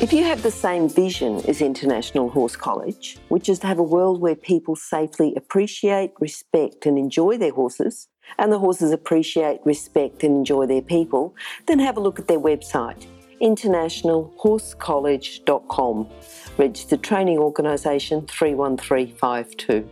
If you have the same vision as International Horse College, which is to have a world where people safely appreciate, respect, and enjoy their horses, and the horses appreciate, respect, and enjoy their people, then have a look at their website, internationalhorsecollege.com, registered training organisation 31352.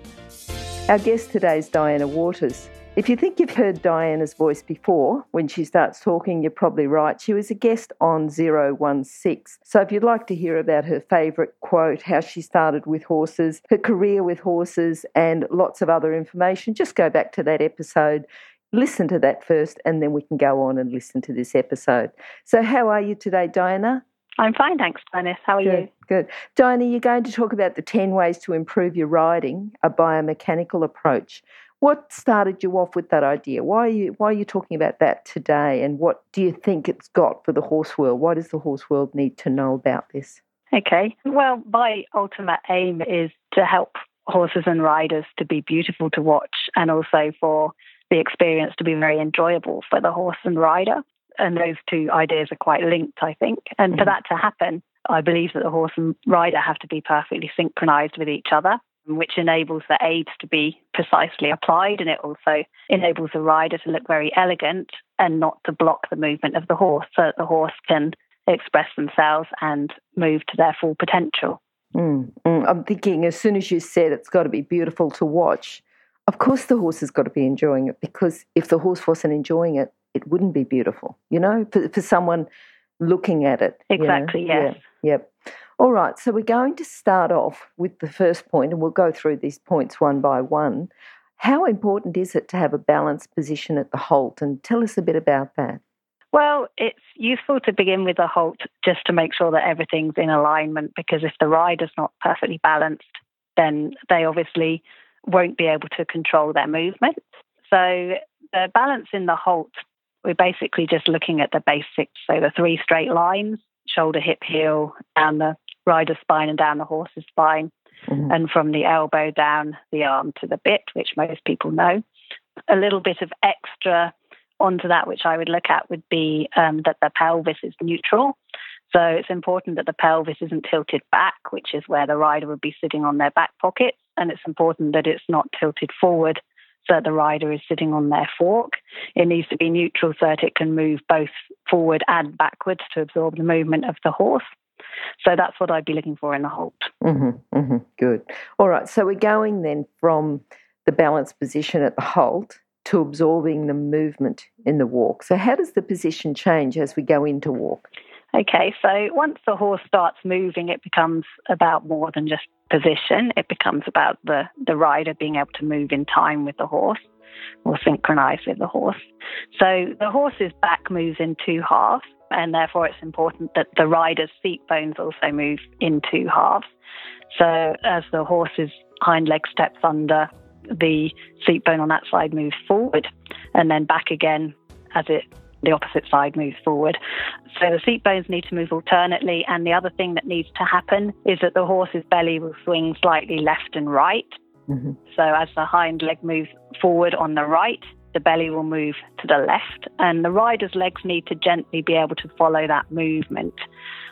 Our guest today is Diana Waters. If you think you've heard Diana's voice before, when she starts talking, you're probably right. She was a guest on 016. So if you'd like to hear about her favourite quote, how she started with horses, her career with horses, and lots of other information, just go back to that episode. Listen to that first, and then we can go on and listen to this episode. So how are you today, Diana? I'm fine, thanks, Glenys. How are you? Good. Diana, you're going to talk about the 10 ways to improve your riding, a biomechanical approach. What started you off with that idea? Why are you talking about that today, and what do you think it's got for the horse world? Why does the horse world need to know about this? Okay. Well, my ultimate aim is to help horses and riders to be beautiful to watch, and also for the experience to be very enjoyable for the horse and rider. And those two ideas are quite linked, I think. And for that to happen, I believe that the horse and rider have to be perfectly synchronized with each other, which enables the aids to be precisely applied. And it also enables the rider to look very elegant and not to block the movement of the horse, so that the horse can express themselves and move to their full potential. I'm thinking, as soon as you said it's got to be beautiful to watch, of course the horse has got to be enjoying it, because if the horse wasn't enjoying it, it wouldn't be beautiful, you know, for someone looking at it. Exactly, you know? Yes. Yep. Yeah. All right, so we're going to start off with the first point, and we'll go through these points one by one. How important is it to have a balanced position at the halt? And tell us a bit about that. Well, it's useful to begin with a halt just to make sure that everything's in alignment, because if the rider's not perfectly balanced, then they obviously won't be able to control their movement. So the balance in the halt, we're basically just looking at the basics. So the three straight lines, shoulder, hip, heel, down the rider's spine and down the horse's spine, and from the elbow down the arm to the bit, which most people know. A little bit of extra onto that, which I would look at, would be that the pelvis is neutral. So it's important that the pelvis isn't tilted back, which is where the rider would be sitting on their back pocket. And it's important that it's not tilted forward, so that the rider is sitting on their fork. It needs to be neutral so that it can move both forward and backwards to absorb the movement of the horse. So that's what I'd be looking for in the halt. Good. All right, so we're going then from the balanced position at the halt to absorbing the movement in the walk. So how does the position change as we go into walk? Okay, so once the horse starts moving, it becomes about more than just position. It becomes about the rider being able to move in time with the horse, or synchronize with the horse. So the horse's back moves in two halves, and therefore it's important that the rider's seat bones also move in two halves. So as the horse's hind leg steps under, the seat bone on that side moves forward, and then back again as the opposite side moves forward. So the seat bones need to move alternately, and the other thing that needs to happen is that the horse's belly will swing slightly left and right. So as the hind leg moves forward on the right, the belly will move to the left, and the rider's legs need to gently be able to follow that movement.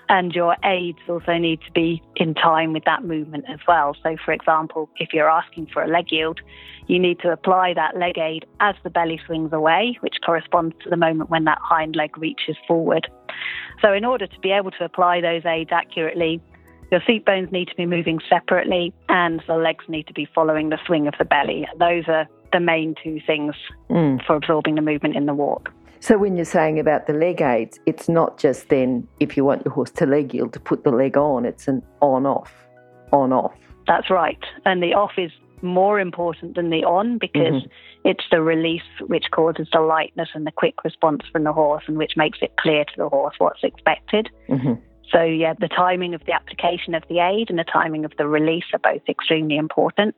And your aids also need to be in time with that movement as well. So, for example, if you're asking for a leg yield, you need to apply that leg aid as the belly swings away, which corresponds to the moment when that hind leg reaches forward. So in order to be able to apply those aids accurately, your seat bones need to be moving separately, and the legs need to be following the swing of the belly. Those are the main two things for absorbing the movement in the walk. So when you're saying about the leg aids, it's not just then if you want your horse to leg yield to put the leg on, it's an on-off, on-off. That's right. And the off is more important than the on, because it's the release which causes the lightness and the quick response from the horse, and which makes it clear to the horse what's expected. So yeah, the timing of the application of the aid and the timing of the release are both extremely important.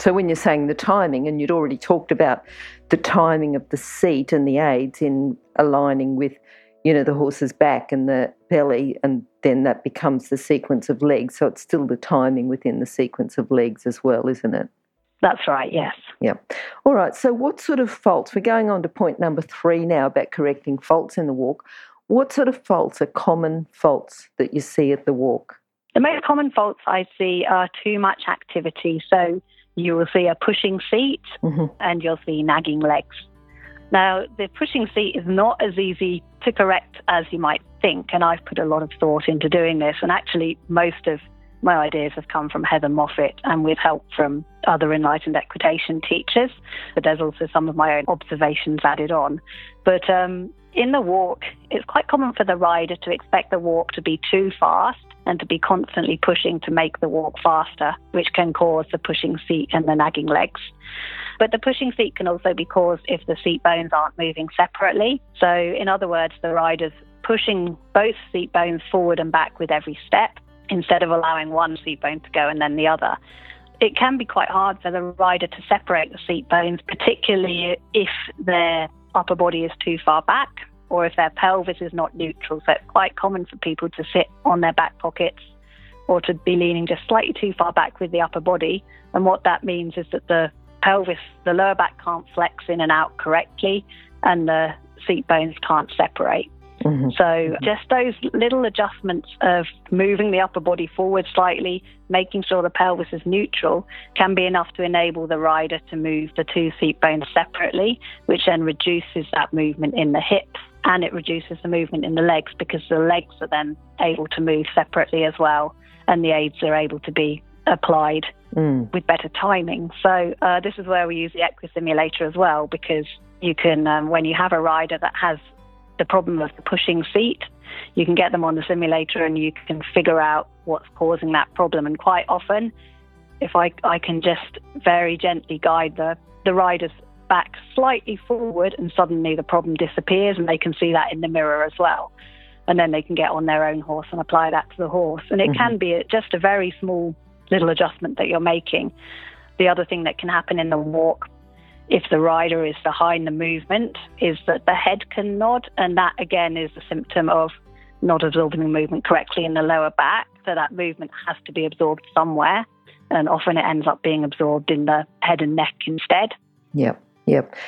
So when you're saying the timing, and you'd already talked about the timing of the seat and the aids in aligning with, you know, the horse's back and the belly, and then that becomes the sequence of legs. So it's still the timing within the sequence of legs as well, isn't it? That's right, yes. Yeah. All right, so what sort of faults, we're going on to point number 3 now about correcting faults in the walk. What sort of faults are common faults that you see at the walk? The most common faults I see are too much activity. So you will see a pushing seat and you'll see nagging legs. Now, the pushing seat is not as easy to correct as you might think, and I've put a lot of thought into doing this, and actually most of my ideas have come from Heather Moffett and with help from other Enlightened Equitation teachers, but there's also some of my own observations added on. But in the walk, it's quite common for the rider to expect the walk to be too fast and to be constantly pushing to make the walk faster, which can cause the pushing seat and the nagging legs. But the pushing seat can also be caused if the seat bones aren't moving separately. So in other words, the rider's pushing both seat bones forward and back with every step, instead of allowing one seat bone to go and then the other. It can be quite hard for the rider to separate the seat bones, particularly if their upper body is too far back or if their pelvis is not neutral. So it's quite common for people to sit on their back pockets or to be leaning just slightly too far back with the upper body. And what that means is that the pelvis, the lower back, can't flex in and out correctly and the seat bones can't separate. So just those little adjustments of moving the upper body forward slightly, making sure the pelvis is neutral, can be enough to enable the rider to move the two seat bones separately, which then reduces that movement in the hips and it reduces the movement in the legs, because the legs are then able to move separately as well and the aids are able to be applied with better timing. So this is where we use the EquiSimulator as well, because you can, when you have a rider that has the problem of the pushing seat, you can get them on the simulator and you can figure out what's causing that problem. And quite often, if I can just very gently guide the rider's back slightly forward, and suddenly the problem disappears and they can see that in the mirror as well. And then they can get on their own horse and apply that to the horse. And it can be just a very small little adjustment that you're making. The other thing that can happen in the walk, if the rider is behind the movement, is that the head can nod, and that again is a symptom of not absorbing the movement correctly in the lower back. So that movement has to be absorbed somewhere, and often it ends up being absorbed in the head and neck instead. Yep.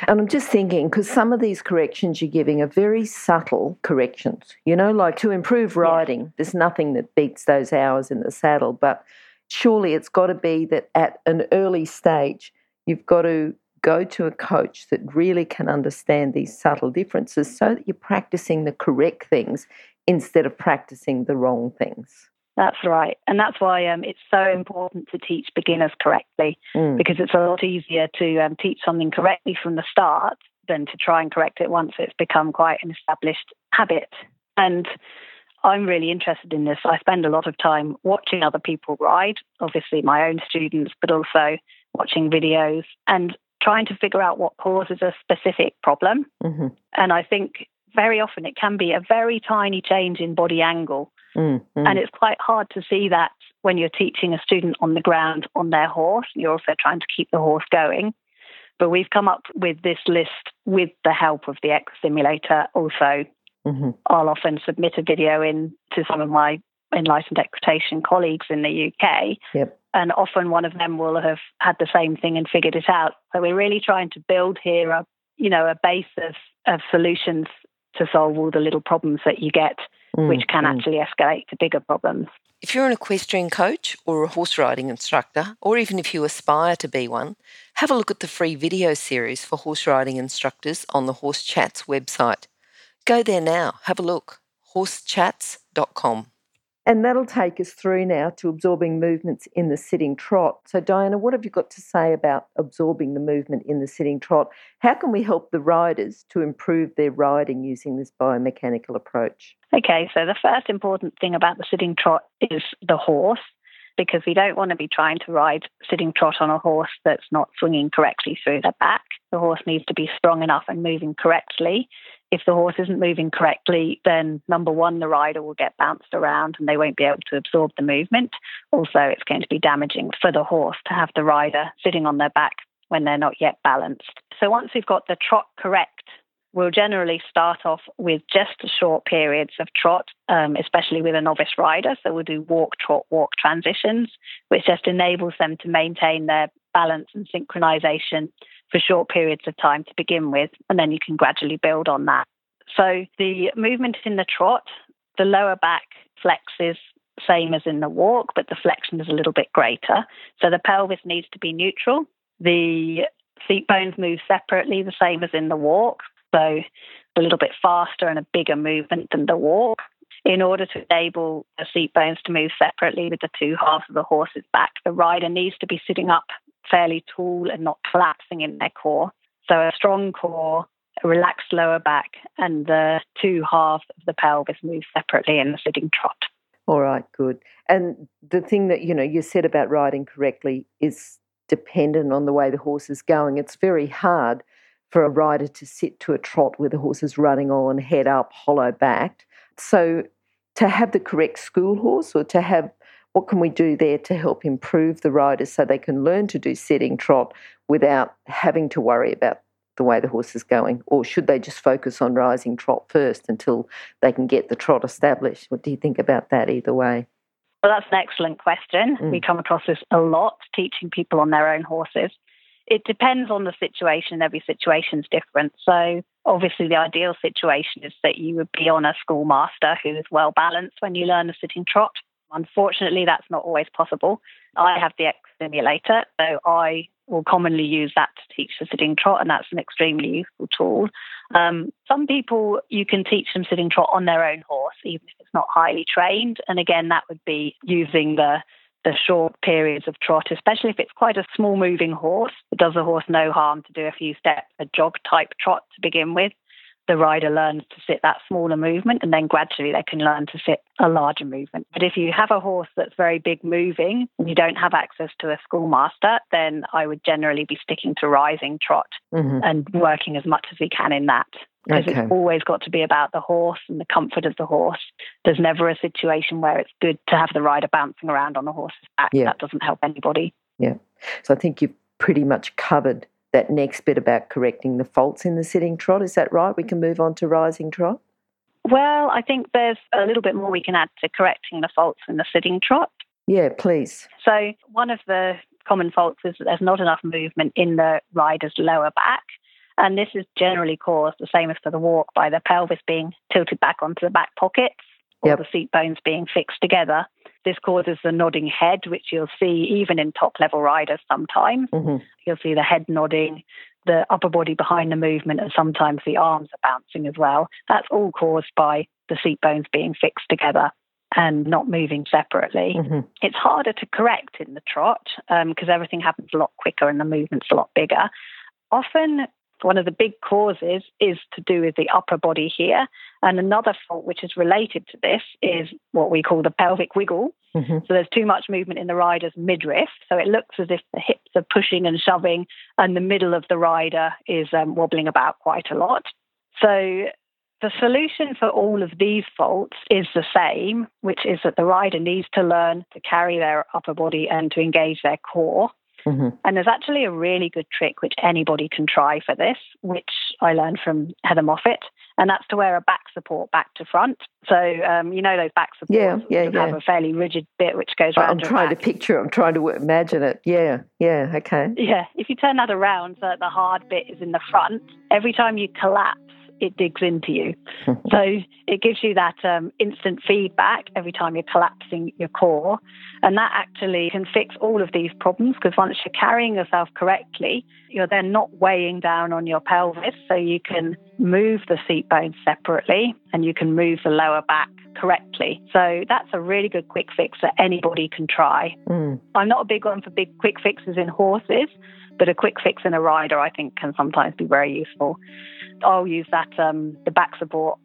And I'm just thinking, because some of these corrections you're giving are very subtle corrections, you know, like to improve riding. There's nothing that beats those hours in the saddle, but surely it's got to be that at an early stage you've got to go to a coach that really can understand these subtle differences so that you're practicing the correct things instead of practicing the wrong things. That's right. And that's why it's so important to teach beginners correctly, because it's a lot easier to teach something correctly from the start than to try and correct it once it's become quite an established habit. And I'm really interested in this. I spend a lot of time watching other people ride, obviously my own students, but also watching videos and trying to figure out what causes a specific problem. And I think very often it can be a very tiny change in body angle. And it's quite hard to see that when you're teaching a student on the ground on their horse. You're also trying to keep the horse going. But we've come up with this list with the help of the EquiSimulator also. I'll often submit a video in to some of my Enlightened Equitation colleagues in the UK. And often one of them will have had the same thing and figured it out. So we're really trying to build here a base of solutions to solve all the little problems that you get, which can actually escalate to bigger problems. If you're an equestrian coach or a horse riding instructor, or even if you aspire to be one, have a look at the free video series for horse riding instructors on the Horse Chats website. Go there now, have a look, horsechats.com. And that'll take us through now to absorbing movements in the sitting trot. So, Diana, what have you got to say about absorbing the movement in the sitting trot? How can we help the riders to improve their riding using this biomechanical approach? Okay, so the first important thing about the sitting trot is the horse, because we don't want to be trying to ride sitting trot on a horse that's not swinging correctly through their back. The horse needs to be strong enough and moving correctly if the horse isn't moving correctly, then number one, the rider will get bounced around and they won't be able to absorb the movement. Also, it's going to be damaging for the horse to have the rider sitting on their back when they're not yet balanced. So once we've got the trot correct, we'll generally start off with just short periods of trot, especially with a novice rider. So we'll do walk, trot, walk transitions, which just enables them to maintain their balance and synchronization for short periods of time to begin with. And then you can gradually build on that. So the movement in the trot, the lower back flexes same as in the walk, but the flexion is a little bit greater. So the pelvis needs to be neutral. The seat bones move separately, the same as in the walk. So a little bit faster and a bigger movement than the walk in order to enable the seat bones to move separately with the two halves of the horse's back. The rider needs to be sitting up fairly tall and not collapsing in their core. So a strong core, a relaxed lower back, and the two halves of the pelvis move separately in the sitting trot. All right, good. And the thing that, you said about riding correctly is dependent on the way the horse is going. It's very hard for a rider to sit to a trot where the horse is running on, head up, hollow-backed. So to have the correct school horse, or to have, what can we do there to help improve the riders so they can learn to do sitting trot without having to worry about the way the horse is going? Or should they just focus on rising trot first until they can get the trot established? What do you think about that either way? Well, that's an excellent question. We come across this a lot, teaching people on their own horses. It depends on the situation. Every situation's different. So obviously the ideal situation is that you would be on a schoolmaster who is well balanced when you learn a sitting trot. Unfortunately, that's not always possible. I have the EquiSimulator, so I will commonly use that to teach the sitting trot, and that's an extremely useful tool. Some people, you can teach them sitting trot on their own horse, even if it's not highly trained. And again, that would be using the short periods of trot, especially if it's quite a small moving horse. It does the horse no harm to do a few steps, a jog-type trot to begin with. The rider learns to sit that smaller movement, and then gradually they can learn to sit a larger movement. But if you have a horse that's very big moving and you don't have access to a schoolmaster, then I would generally be sticking to rising trot and working as much as we can in that. Because it's always got to be about the horse and the comfort of the horse. There's never a situation where it's good to have the rider bouncing around on the horse's back. Yeah. That doesn't help anybody. Yeah. So I think you've pretty much covered that next bit about correcting the faults in the sitting trot. Is that right? We can move on to rising trot? Well, I think there's a little bit more we can add to correcting the faults in the sitting trot. Yeah, please. So one of the common faults is that there's not enough movement in the rider's lower back. And this is generally caused, the same as for the walk, by the pelvis being tilted back onto the back pockets or the seat bones being fixed together. This causes the nodding head, which you'll see even in top-level riders sometimes. You'll see the head nodding, the upper body behind the movement, and sometimes the arms are bouncing as well. That's all caused by the seat bones being fixed together and not moving separately. It's harder to correct in the trot because everything happens a lot quicker and the movement's a lot bigger. Often, one of the big causes is to do with the upper body here. And another fault which is related to this is what we call the pelvic wiggle. So there's too much movement in the rider's midriff. So it looks as if the hips are pushing and shoving and the middle of the rider is wobbling about quite a lot. So the solution for all of these faults is the same, which is that the rider needs to learn to carry their upper body and to engage their core. And there's actually a really good trick which anybody can try for this, which I learned from Heather Moffett, and that's to wear a back support back to front. So, those back supports have a fairly rigid bit which goes around. I'm trying to imagine it. Yeah, okay. Yeah, if you turn that around so that the hard bit is in the front, every time you collapse, it digs into you. So it gives you that instant feedback every time you're collapsing your core. And that actually can fix all of these problems, because once you're carrying yourself correctly, you're then not weighing down on your pelvis. So you can move the seat bones separately and you can move the lower back correctly. So that's a really good quick fix that anybody can try. I'm not a big one for big quick fixes in horses, but a quick fix in a rider, I think, can sometimes be very useful. I'll use that, the back support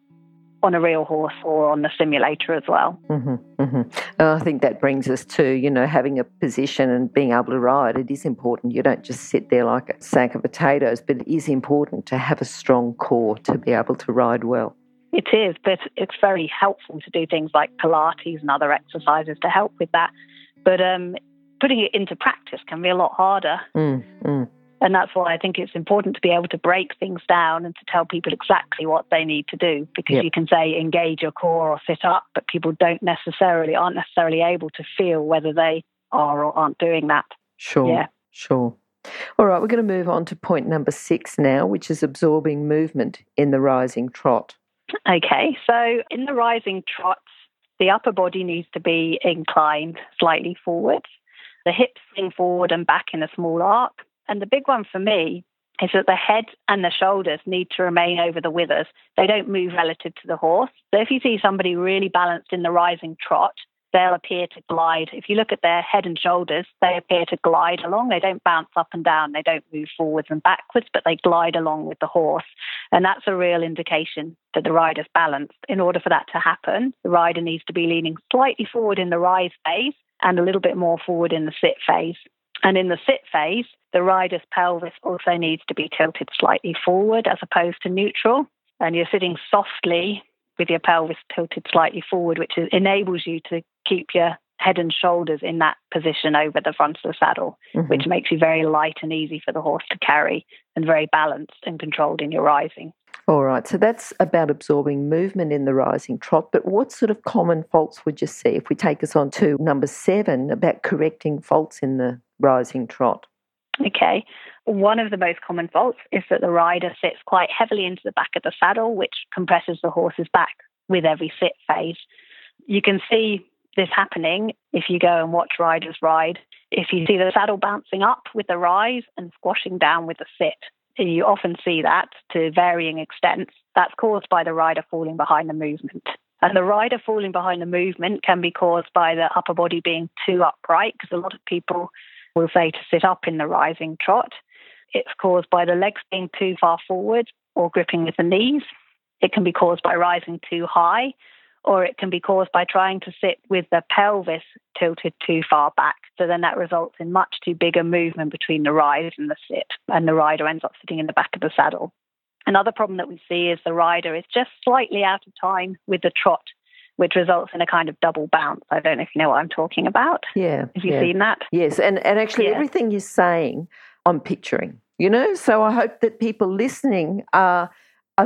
on a real horse or on the simulator as well. Mm-hmm, mm-hmm. And I think that brings us to, you know, having a position and being able to ride. It is important. You don't just sit there like a sack of potatoes, but it is important to have a strong core to be able to ride well. It is, but it's very helpful to do things like Pilates and other exercises to help with that. But putting it into practice can be a lot harder. Mm, mm. And that's why I think it's important to be able to break things down and to tell people exactly what they need to do, because yep. you can say engage your core or sit up, but people aren't necessarily able to feel whether they are or aren't doing that. Sure, yeah. Sure. All right, we're going to move on to point number 6 now, which is absorbing movement in the rising trot. Okay, so in the rising trots, the upper body needs to be inclined slightly forward. The hips swing forward and back in a small arc. And the big one for me is that the head and the shoulders need to remain over the withers. They don't move relative to the horse. So if you see somebody really balanced in the rising trot, they'll appear to glide. If you look at their head and shoulders, they appear to glide along. They don't bounce up and down. They don't move forwards and backwards, but they glide along with the horse. And that's a real indication that the rider's balanced. In order for that to happen, the rider needs to be leaning slightly forward in the rise phase and a little bit more forward in the sit phase. And in the sit phase, the rider's pelvis also needs to be tilted slightly forward as opposed to neutral. And you're sitting softly with your pelvis tilted slightly forward, which enables you to keep your head and shoulders in that position over the front of the saddle, mm-hmm. which makes you very light and easy for the horse to carry and very balanced and controlled in your rising. All right, so that's about absorbing movement in the rising trot, but what sort of common faults would you see if we take us on to number 7 about correcting faults in the rising trot? Okay, one of the most common faults is that the rider sits quite heavily into the back of the saddle, which compresses the horse's back with every sit phase. You can see this happening if you go and watch riders ride. If you see the saddle bouncing up with the rise and squashing down with the sit, you often see that to varying extents. That's caused by the rider falling behind the movement. And the rider falling behind the movement can be caused by the upper body being too upright, because a lot of people will say to sit up in the rising trot. It's caused by the legs being too far forward or gripping with the knees. It can be caused by rising too high, or it can be caused by trying to sit with the pelvis tilted too far back. So then that results in much too big a movement between the rise and the sit, and the rider ends up sitting in the back of the saddle. Another problem that we see is the rider is just slightly out of time with the trot, which results in a kind of double bounce. I don't know if you know what I'm talking about. Yeah. Have you seen that? Yes, and actually everything you're saying, I'm picturing, you know. So I hope that people listening are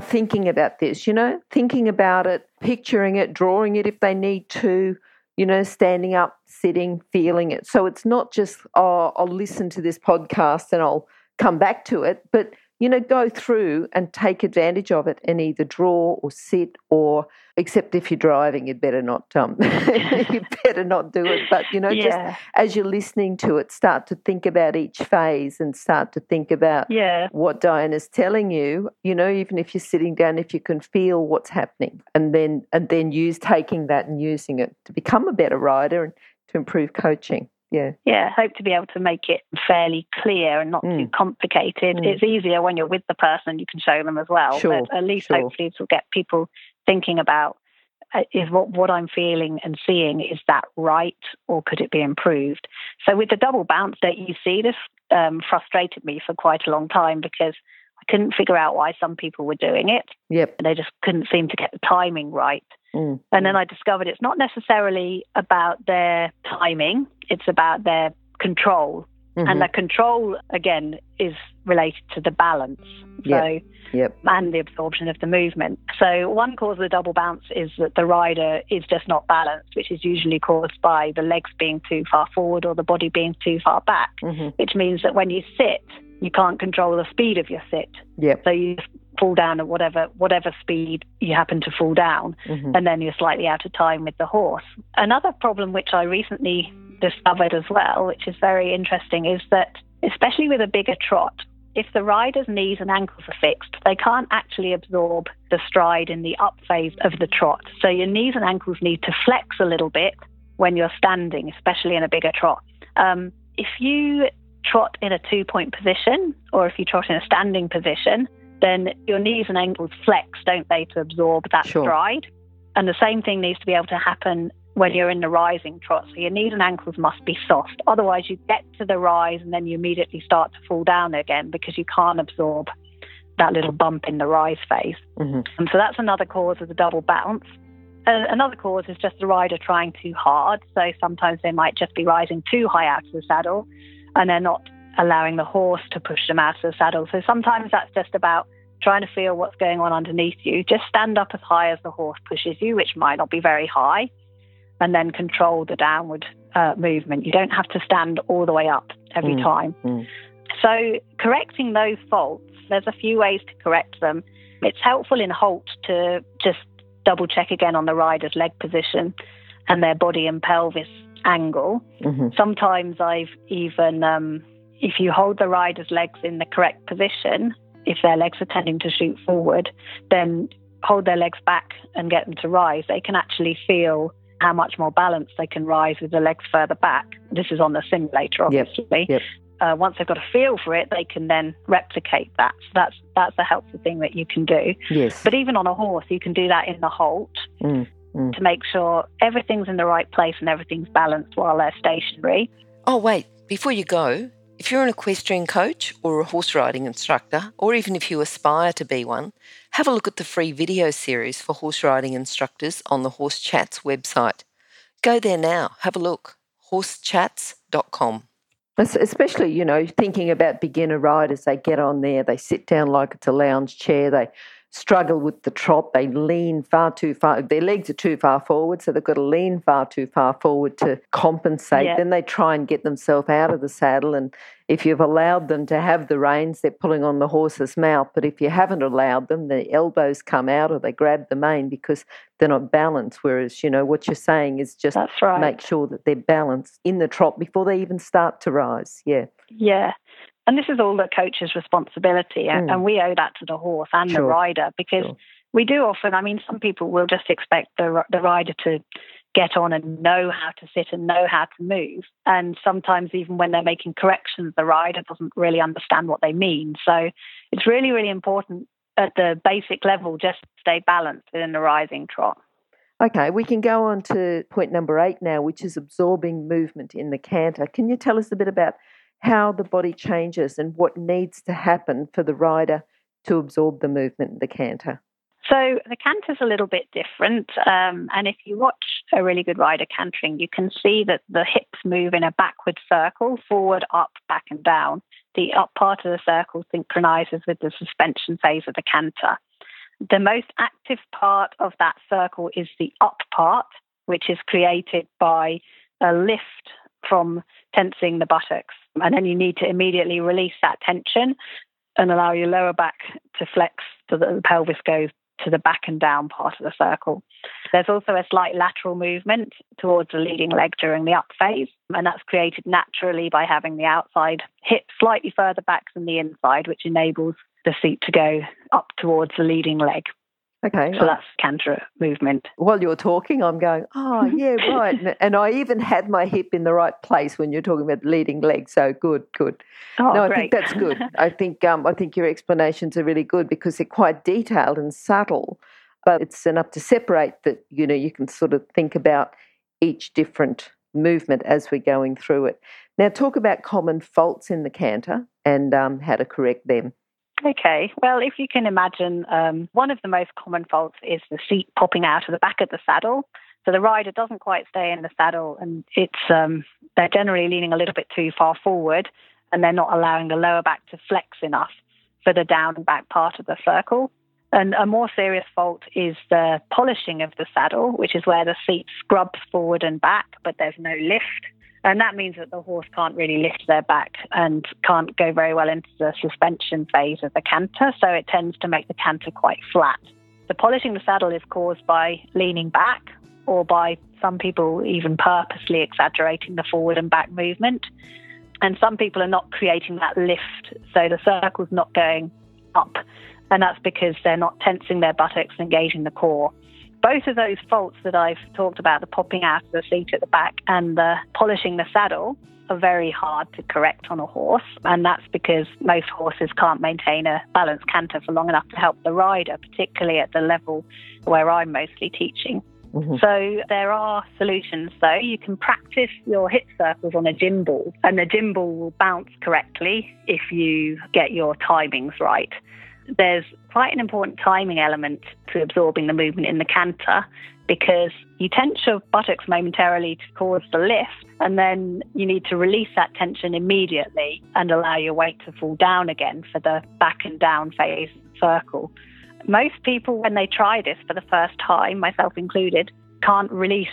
thinking about this, you know, thinking about it, picturing it, drawing it if they need to, you know, standing up, sitting, feeling it. So it's not just, oh, I'll listen to this podcast and I'll come back to it, but, you know, go through and take advantage of it and either draw or sit or, except if you're driving, you'd better not do it. But, you know, just as you're listening to it, start to think about each phase and start to think about what Diana's telling you, you know, even if you're sitting down, if you can feel what's happening, and then use taking that and using it to become a better rider and to improve coaching. Yeah. Yeah, hope to be able to make it fairly clear and not too complicated. It's easier when you're with the person, you can show them as well. Sure, but at least hopefully it will get people thinking about is what I'm feeling and seeing, is that right or could it be improved? So with the double bounce that you see, this frustrated me for quite a long time because I couldn't figure out why some people were doing it. Yep. And they just couldn't seem to get the timing right. And then I discovered it's not necessarily about their timing, it's about their control. Mm-hmm. And the control, again, is related to the balance and the absorption of the movement. So one cause of the double bounce is that the rider is just not balanced, which is usually caused by the legs being too far forward or the body being too far back, which means that when you sit, you can't control the speed of your sit. Yep. So you fall down at whatever speed you happen to fall down, and then you're slightly out of time with the horse. Another problem which I recently discovered as well, which is very interesting, is that especially with a bigger trot, if the rider's knees and ankles are fixed, they can't actually absorb the stride in the up phase of the trot. So your knees and ankles need to flex a little bit when you're standing, especially in a bigger trot. If you trot in a two-point position or if you trot in a standing position, then your knees and ankles flex, don't they, to absorb that stride. And the same thing needs to be able to happen when you're in the rising trot. So your knees and ankles must be soft. Otherwise, you get to the rise and then you immediately start to fall down again because you can't absorb that little bump in the rise phase. Mm-hmm. And so that's another cause of the double bounce. Another cause is just the rider trying too hard. So sometimes they might just be rising too high out of the saddle and they're not allowing the horse to push them out of the saddle. So sometimes that's just about trying to feel what's going on underneath you. Just stand up as high as the horse pushes you, which might not be very high, and then control the downward movement. You don't have to stand all the way up every time. Mm. So correcting those faults, there's a few ways to correct them. It's helpful in halt to just double check again on the rider's leg position and their body and pelvis angle. Mm-hmm. Sometimes I've even, if you hold the rider's legs in the correct position, if their legs are tending to shoot forward, then hold their legs back and get them to rise. They can actually feel how much more balanced they can rise with the legs further back. This is on the simulator, obviously. Yep. Once they've got a feel for it, they can then replicate that. So that's a helpful thing that you can do. Yes. But even on a horse, you can do that in the halt to make sure everything's in the right place and everything's balanced while they're stationary. Oh, wait, before you go, if you're an equestrian coach or a horse riding instructor, or even if you aspire to be one, have a look at the free video series for horse riding instructors on the Horse Chats website. Go there now, have a look, horsechats.com. Especially, you know, thinking about beginner riders, they get on there, they sit down like it's a lounge chair, they struggle with the trot, they lean far too far, their legs are too far forward, so they've got to lean far too far forward to compensate. Then they try and get themselves out of the saddle, and if you've allowed them to have the reins, they're pulling on the horse's mouth, but if you haven't allowed them, the elbows come out or they grab the mane because they're not balanced, whereas, you know, what you're saying is just make sure that they're balanced in the trot before they even start to rise. And this is all the coach's responsibility, and we owe that to the horse and the rider, because we do often, I mean, some people will just expect the rider to get on and know how to sit and know how to move. And sometimes even when they're making corrections, the rider doesn't really understand what they mean. So it's really, really important at the basic level just to stay balanced within the rising trot. Okay, we can go on to point number 8 now, which is absorbing movement in the canter. Can you tell us a bit about how the body changes and what needs to happen for the rider to absorb the movement in the canter? So the canter's a little bit different. And if you watch a really good rider cantering, you can see that the hips move in a backward circle, forward, up, back and down. The up part of the circle synchronizes with the suspension phase of the canter. The most active part of that circle is the up part, which is created by a lift from tensing the buttocks. And then you need to immediately release that tension and allow your lower back to flex so that the pelvis goes to the back and down part of the circle. There's also a slight lateral movement towards the leading leg during the up phase, and that's created naturally by having the outside hip slightly further back than the inside, which enables the seat to go up towards the leading leg. Okay. So that's canter movement. While you're talking, I'm going, oh, yeah, right. And I even had my hip in the right place when you're talking about the leading leg. So good. Oh, no, great. I think that's good. I think your explanations are really good because they're quite detailed and subtle, but it's enough to separate that, you know, you can sort of think about each different movement as we're going through it. Now, talk about common faults in the canter and how to correct them. Okay, well, if you can imagine, one of the most common faults is the seat popping out of the back of the saddle. So the rider doesn't quite stay in the saddle, and it's they're generally leaning a little bit too far forward, and they're not allowing the lower back to flex enough for the down and back part of the circle. And a more serious fault is the polishing of the saddle, which is where the seat scrubs forward and back, but there's no lift. And that means that the horse can't really lift their back and can't go very well into the suspension phase of the canter, so it tends to make the canter quite flat. The polishing the saddle is caused by leaning back or by some people even purposely exaggerating the forward and back movement. And some people are not creating that lift, so the circle's not going up. And that's because they're not tensing their buttocks and engaging the core. both of those faults that I've talked about, the popping out of the seat at the back and the polishing the saddle, are very hard to correct on a horse, and that's because most horses can't maintain a balanced canter for long enough to help the rider, particularly at the level where I'm mostly teaching. Mm-hmm. So there are solutions though. You can practice your hip circles on a gym ball, and the gym ball will bounce correctly if you get your timings right. There's quite an important timing element to absorbing the movement in the canter, because you tense your buttocks momentarily to cause the lift, and then you need to release that tension immediately and allow your weight to fall down again for the back and down phase circle. Most people, when they try this for the first time, myself included, can't release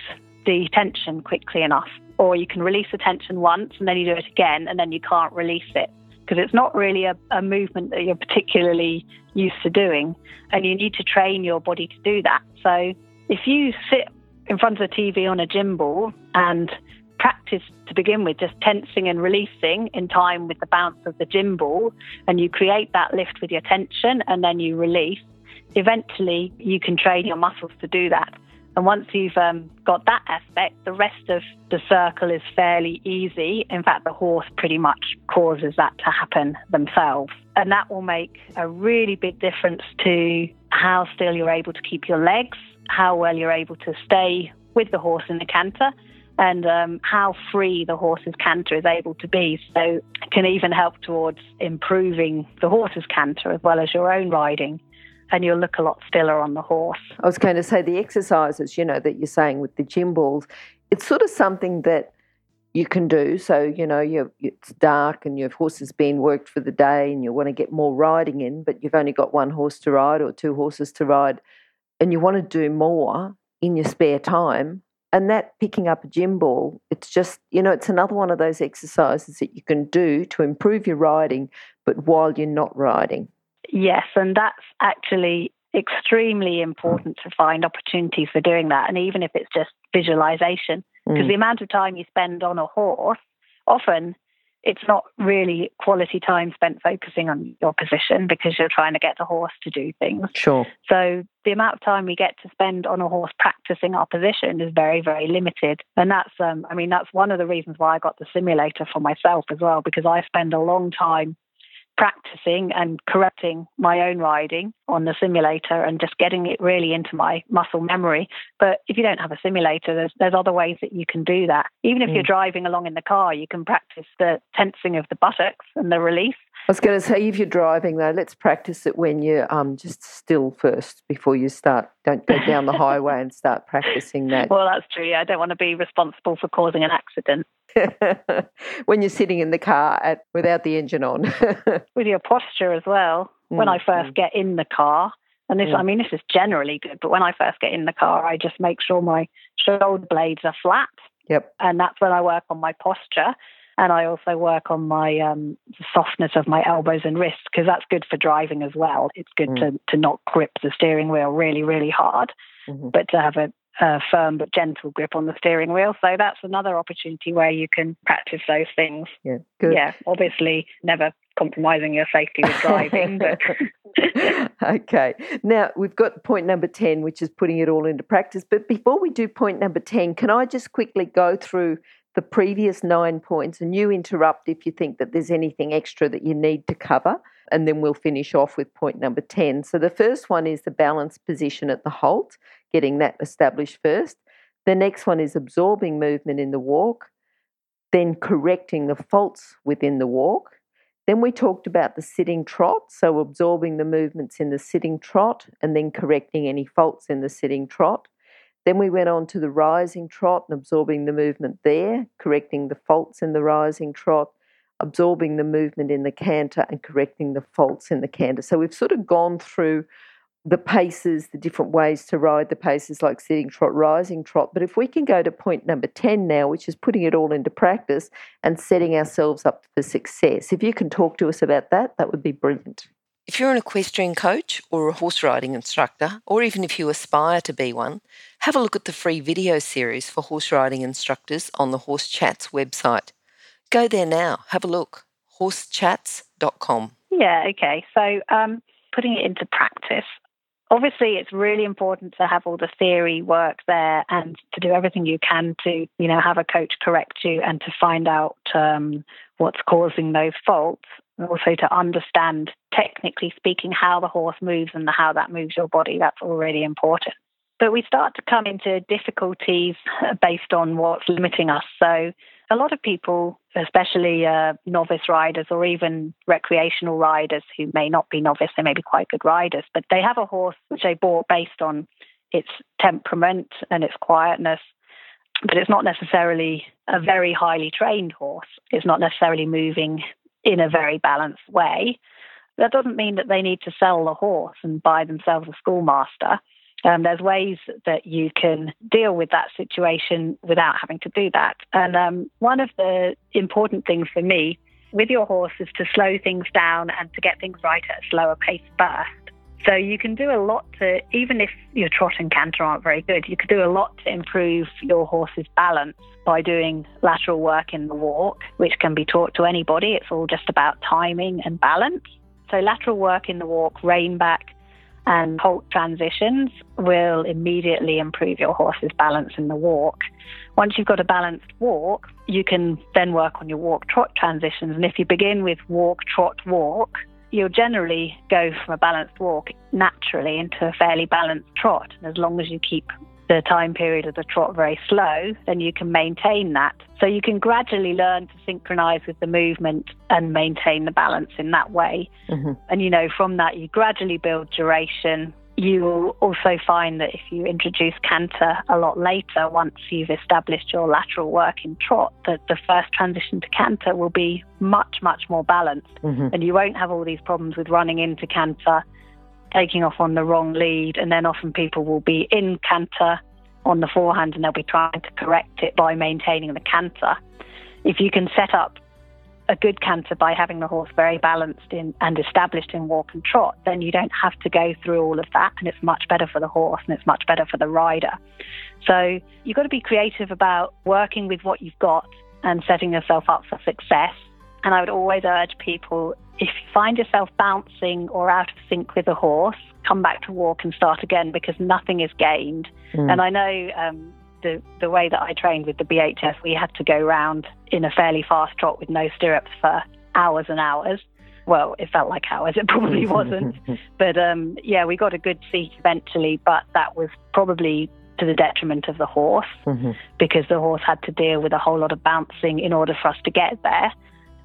the tension quickly enough. Or you can release the tension once and then you do it again and then you can't release it, because it's not really a movement that you're particularly used to doing, and you need to train your body to do that. So if you sit in front of the TV on a gym ball and practice to begin with just tensing and releasing in time with the bounce of the gym ball, and you create that lift with your tension and then you release, eventually you can train your muscles to do that. And once you've got that aspect, the rest of the circle is fairly easy. In fact, the horse pretty much causes that to happen themselves. And that will make a really big difference to how still you're able to keep your legs, how well you're able to stay with the horse in the canter, and how free the horse's canter is able to be. So it can even help towards improving the horse's canter as well as your own riding. And you'll look a lot stiller on the horse. I was going to say the exercises, you know, that you're saying with the gym balls, it's sort of something that you can do. So, you know, it's dark and your horse has been worked for the day and you want to get more riding in, but you've only got one horse to ride or two horses to ride, and you want to do more in your spare time. And that picking up a gym ball, it's just, you know, it's another one of those exercises that you can do to improve your riding, but while you're not riding. Yes, and that's actually extremely important to find opportunities for doing that, and even if it's just visualization, because the amount of time you spend on a horse, often it's not really quality time spent focusing on your position because you're trying to get the horse to do things. Sure. So the amount of time we get to spend on a horse practicing our position is very, very limited. And that's one of the reasons why I got the simulator for myself as well, because I spend a long time practicing and correcting my own riding on the simulator and just getting it really into my muscle memory. But if you don't have a simulator, there's other ways that you can do that. Even if you're driving along in the car, you can practice the tensing of the buttocks and the release. I was going to say, if you're driving though, let's practice it when you're just still first before you start. Don't go down the highway and start practicing that. Well, that's true. Yeah. I don't want to be responsible for causing an accident. When you're sitting in the car without the engine on. With your posture as well. When I first get in the car, and this is generally good, but when I first get in the car, I just make sure my shoulder blades are flat. Yep. And that's when I work on my posture. And I also work on my softness of my elbows and wrists, because that's good for driving as well. It's good to not grip the steering wheel really, really hard, but to have a firm but gentle grip on the steering wheel. So that's another opportunity where you can practice those things. Yeah, good. Yeah, obviously never compromising your safety with driving. But okay. Now we've got point number 10, which is putting it all into practice. But before we do point number 10, can I just quickly go through the previous 9 points, and you interrupt if you think that there's anything extra that you need to cover, and then we'll finish off with point number 10. So the first one is the balanced position at the halt, getting that established first. The next one is absorbing movement in the walk, then correcting the faults within the walk. Then we talked about the sitting trot, so absorbing the movements in the sitting trot and then correcting any faults in the sitting trot. Then we went on to the rising trot and absorbing the movement there, correcting the faults in the rising trot, absorbing the movement in the canter and correcting the faults in the canter. So we've sort of gone through the paces, the different ways to ride the paces like sitting trot, rising trot. But if we can go to point number 10 now, which is putting it all into practice and setting ourselves up for success. If you can talk to us about that, that would be brilliant. If you're an equestrian coach or a horse riding instructor, or even if you aspire to be one, have a look at the free video series for horse riding instructors on the Horse Chats website. Go there now, have a look, horsechats.com. Yeah, okay. So putting it into practice. Obviously, it's really important to have all the theory work there and to do everything you can to, you know, have a coach correct you and to find out what's causing those faults, and also to understand, technically speaking, how the horse moves and how that moves your body. That's all really important. But we start to come into difficulties based on what's limiting us. So a lot of people, especially novice riders or even recreational riders who may not be novice, they may be quite good riders, but they have a horse which they bought based on its temperament and its quietness, but it's not necessarily a very highly trained horse. It's not necessarily moving in a very balanced way. That doesn't mean that they need to sell the horse and buy themselves a schoolmaster. There's ways that you can deal with that situation without having to do that. And one of the important things for me with your horse is to slow things down and to get things right at a slower pace first. So you can do a lot to, even if your trot and canter aren't very good, you could do a lot to improve your horse's balance by doing lateral work in the walk, which can be taught to anybody. It's all just about timing and balance. So lateral work in the walk, rein back, and halt transitions will immediately improve your horse's balance in the walk. Once you've got a balanced walk, you can then work on your walk-trot transitions. And if you begin with walk-trot-walk, you'll generally go from a balanced walk naturally into a fairly balanced trot. And as long as you keep the time period of the trot very slow, then you can maintain that. So you can gradually learn to synchronize with the movement and maintain the balance in that way. Mm-hmm. And, you know, from that, you gradually build duration. You will also find that if you introduce canter a lot later, once you've established your lateral work in trot, that the first transition to canter will be much, much more balanced. Mm-hmm. And you won't have all these problems with running into canter, taking off on the wrong lead, and then often people will be in canter on the forehand and they'll be trying to correct it by maintaining the canter. If you can set up a good canter by having the horse very balanced in and established in walk and trot, then you don't have to go through all of that, and it's much better for the horse and it's much better for the rider. So you've got to be creative about working with what you've got and setting yourself up for success. And I would always urge people, if you find yourself bouncing or out of sync with a horse, come back to walk and start again, because nothing is gained. Mm. And I know the way that I trained with the BHS, we had to go round in a fairly fast trot with no stirrups for hours and hours. Well, it felt like hours. It probably wasn't. But yeah, we got a good seat eventually, but that was probably to the detriment of the horse, mm-hmm. because the horse had to deal with a whole lot of bouncing in order for us to get there.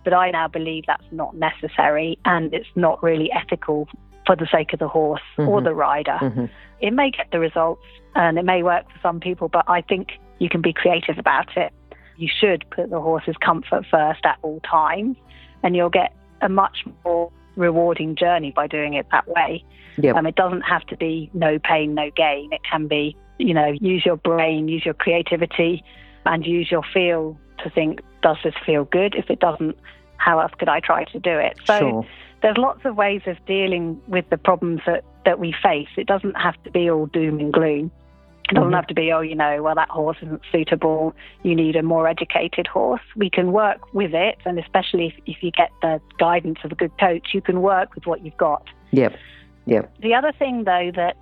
But I now believe that's not necessary, and it's not really ethical for the sake of the horse mm-hmm. or the rider. Mm-hmm. It may get the results and it may work for some people, but I think you can be creative about it. You should put the horse's comfort first at all times, and you'll get a much more rewarding journey by doing it that way. Yep. It doesn't have to be no pain, no gain. It can be, you know, use your brain, use your creativity, and use your feel to think, does this feel good? If it doesn't, how else could I try to do it? So sure. There's lots of ways of dealing with the problems that we face. It doesn't have to be all doom and gloom. It doesn't mm-hmm. have to be, oh, you know, well, that horse isn't suitable. You need a more educated horse. We can work with it. And especially if you get the guidance of a good coach, you can work with what you've got. Yep. The other thing, though, that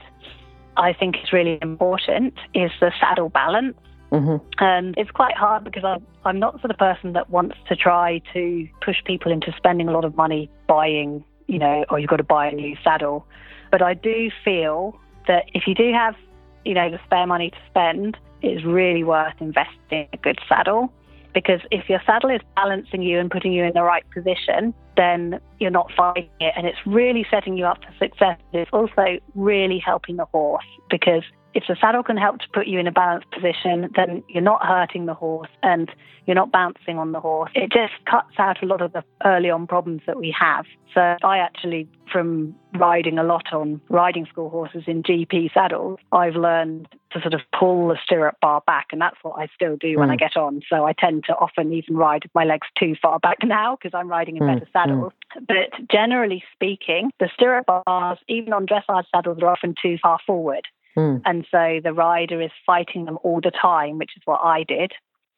I think is really important is the saddle balance. Mm-hmm. And it's quite hard because I'm not the person that wants to try to push people into spending a lot of money buying, you know, or you've got to buy a new saddle. But I do feel that if you do have, you know, the spare money to spend, it's really worth investing in a good saddle. Because if your saddle is balancing you and putting you in the right position, then you're not fighting it. And it's really setting you up for success. It's also really helping the horse, because if the saddle can help to put you in a balanced position, then you're not hurting the horse and you're not bouncing on the horse. It just cuts out a lot of the early on problems that we have. So I actually, from riding a lot on riding school horses in GP saddles, I've learned to sort of pull the stirrup bar back, and that's what I still do when I get on. So I tend to often even ride with my legs too far back now because I'm riding in better saddles. But generally speaking, the stirrup bars, even on dressage saddles, are often too far forward. Mm. And so the rider is fighting them all the time, which is what I did,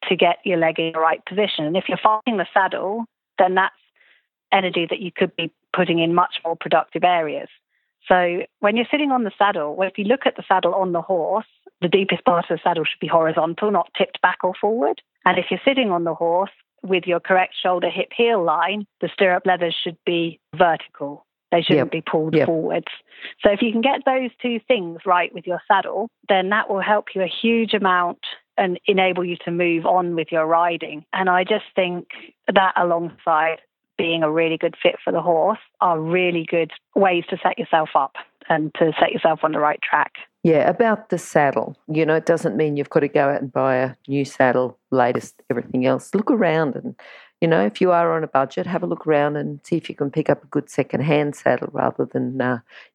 to get your leg in the right position. And if you're fighting the saddle, then that's energy that you could be putting in much more productive areas. So when you're sitting on the saddle, well, if you look at the saddle on the horse, the deepest part of the saddle should be horizontal, not tipped back or forward. And if you're sitting on the horse with your correct shoulder, hip, heel line, the stirrup leathers should be vertical. They shouldn't be pulled forwards. So if you can get those two things right with your saddle, then that will help you a huge amount and enable you to move on with your riding. And I just think that alongside being a really good fit for the horse are really good ways to set yourself up and to set yourself on the right track. Yeah, about the saddle, you know, it doesn't mean you've got to go out and buy a new saddle, latest, everything else. Look around and, you know, if you are on a budget, have a look around and see if you can pick up a good second-hand saddle rather than,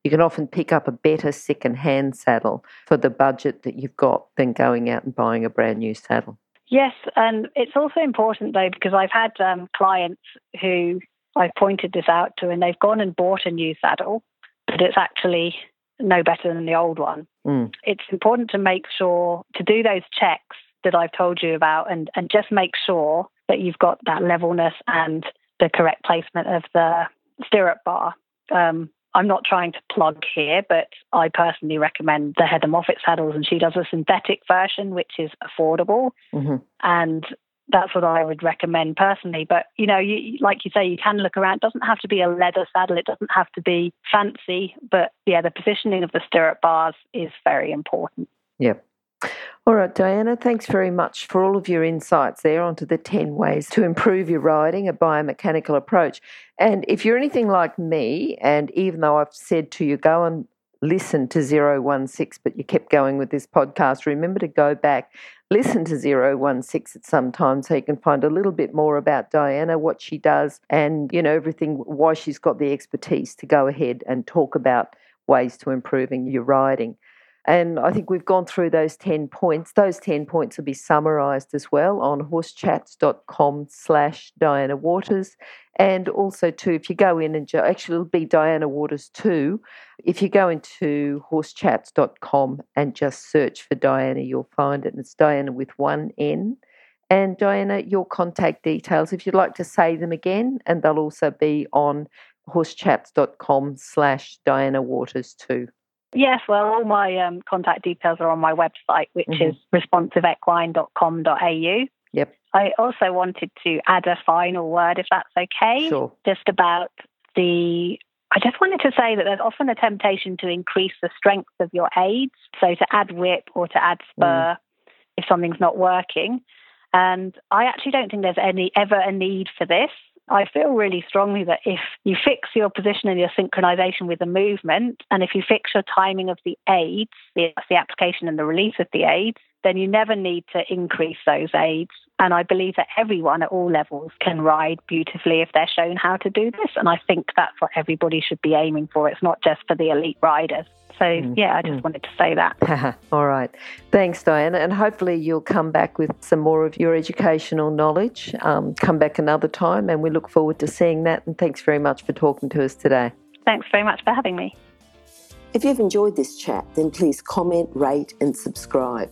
you can often pick up a better second-hand saddle for the budget that you've got than going out and buying a brand new saddle. Yes, and it's also important though, because I've had clients who I've pointed this out to and they've gone and bought a new saddle, but it's actually no better than the old one. Mm. It's important to make sure to do those checks that I've told you about and just make sure that you've got that levelness and the correct placement of the stirrup bar. I'm not trying to plug here, but I personally recommend the Heather Moffett saddles, and she does a synthetic version, which is affordable. Mm-hmm. And that's what I would recommend personally. But, you know, you, like you say, you can look around. It doesn't have to be a leather saddle. It doesn't have to be fancy. But, yeah, the positioning of the stirrup bars is very important. Yeah. All right, Diana, thanks very much for all of your insights there onto the 10 ways to improve your riding, a biomechanical approach. And if you're anything like me, and even though I've said to you, go and listen to 016, but you kept going with this podcast, remember to go back, listen to 016 at some time so you can find a little bit more about Diana, what she does, and, you know, everything, why she's got the expertise to go ahead and talk about ways to improving your riding. And I think we've gone through those 10 points. Those 10 points will be summarised as well on horsechats.com/Diana Waters. And also, too, if you go in and actually it'll be Diana Waters too. If you go into horsechats.com and just search for Diana, you'll find it. And it's Diana with one N. And Diana, your contact details, if you'd like to say them again, and they'll also be on horsechats.com/Diana Waters too. Yes, well, all my contact details are on my website, which is responsiveequine.com.au. Yep. I also wanted to add a final word, if that's okay. Sure. I just wanted to say that there's often a temptation to increase the strength of your aids, so to add whip or to add spur if something's not working. And I actually don't think there's ever a need for this. I feel really strongly that if you fix your position and your synchronization with the movement, and if you fix your timing of the aids, the application and the release of the aids, then you never need to increase those aids. And I believe that everyone at all levels can ride beautifully if they're shown how to do this. And I think that's what everybody should be aiming for. It's not just for the elite riders. So, yeah, I just wanted to say that. All right. Thanks, Diana. And hopefully you'll come back with some more of your educational knowledge. Come back another time, and we look forward to seeing that. And thanks very much for talking to us today. Thanks very much for having me. If you've enjoyed this chat, then please comment, rate and subscribe.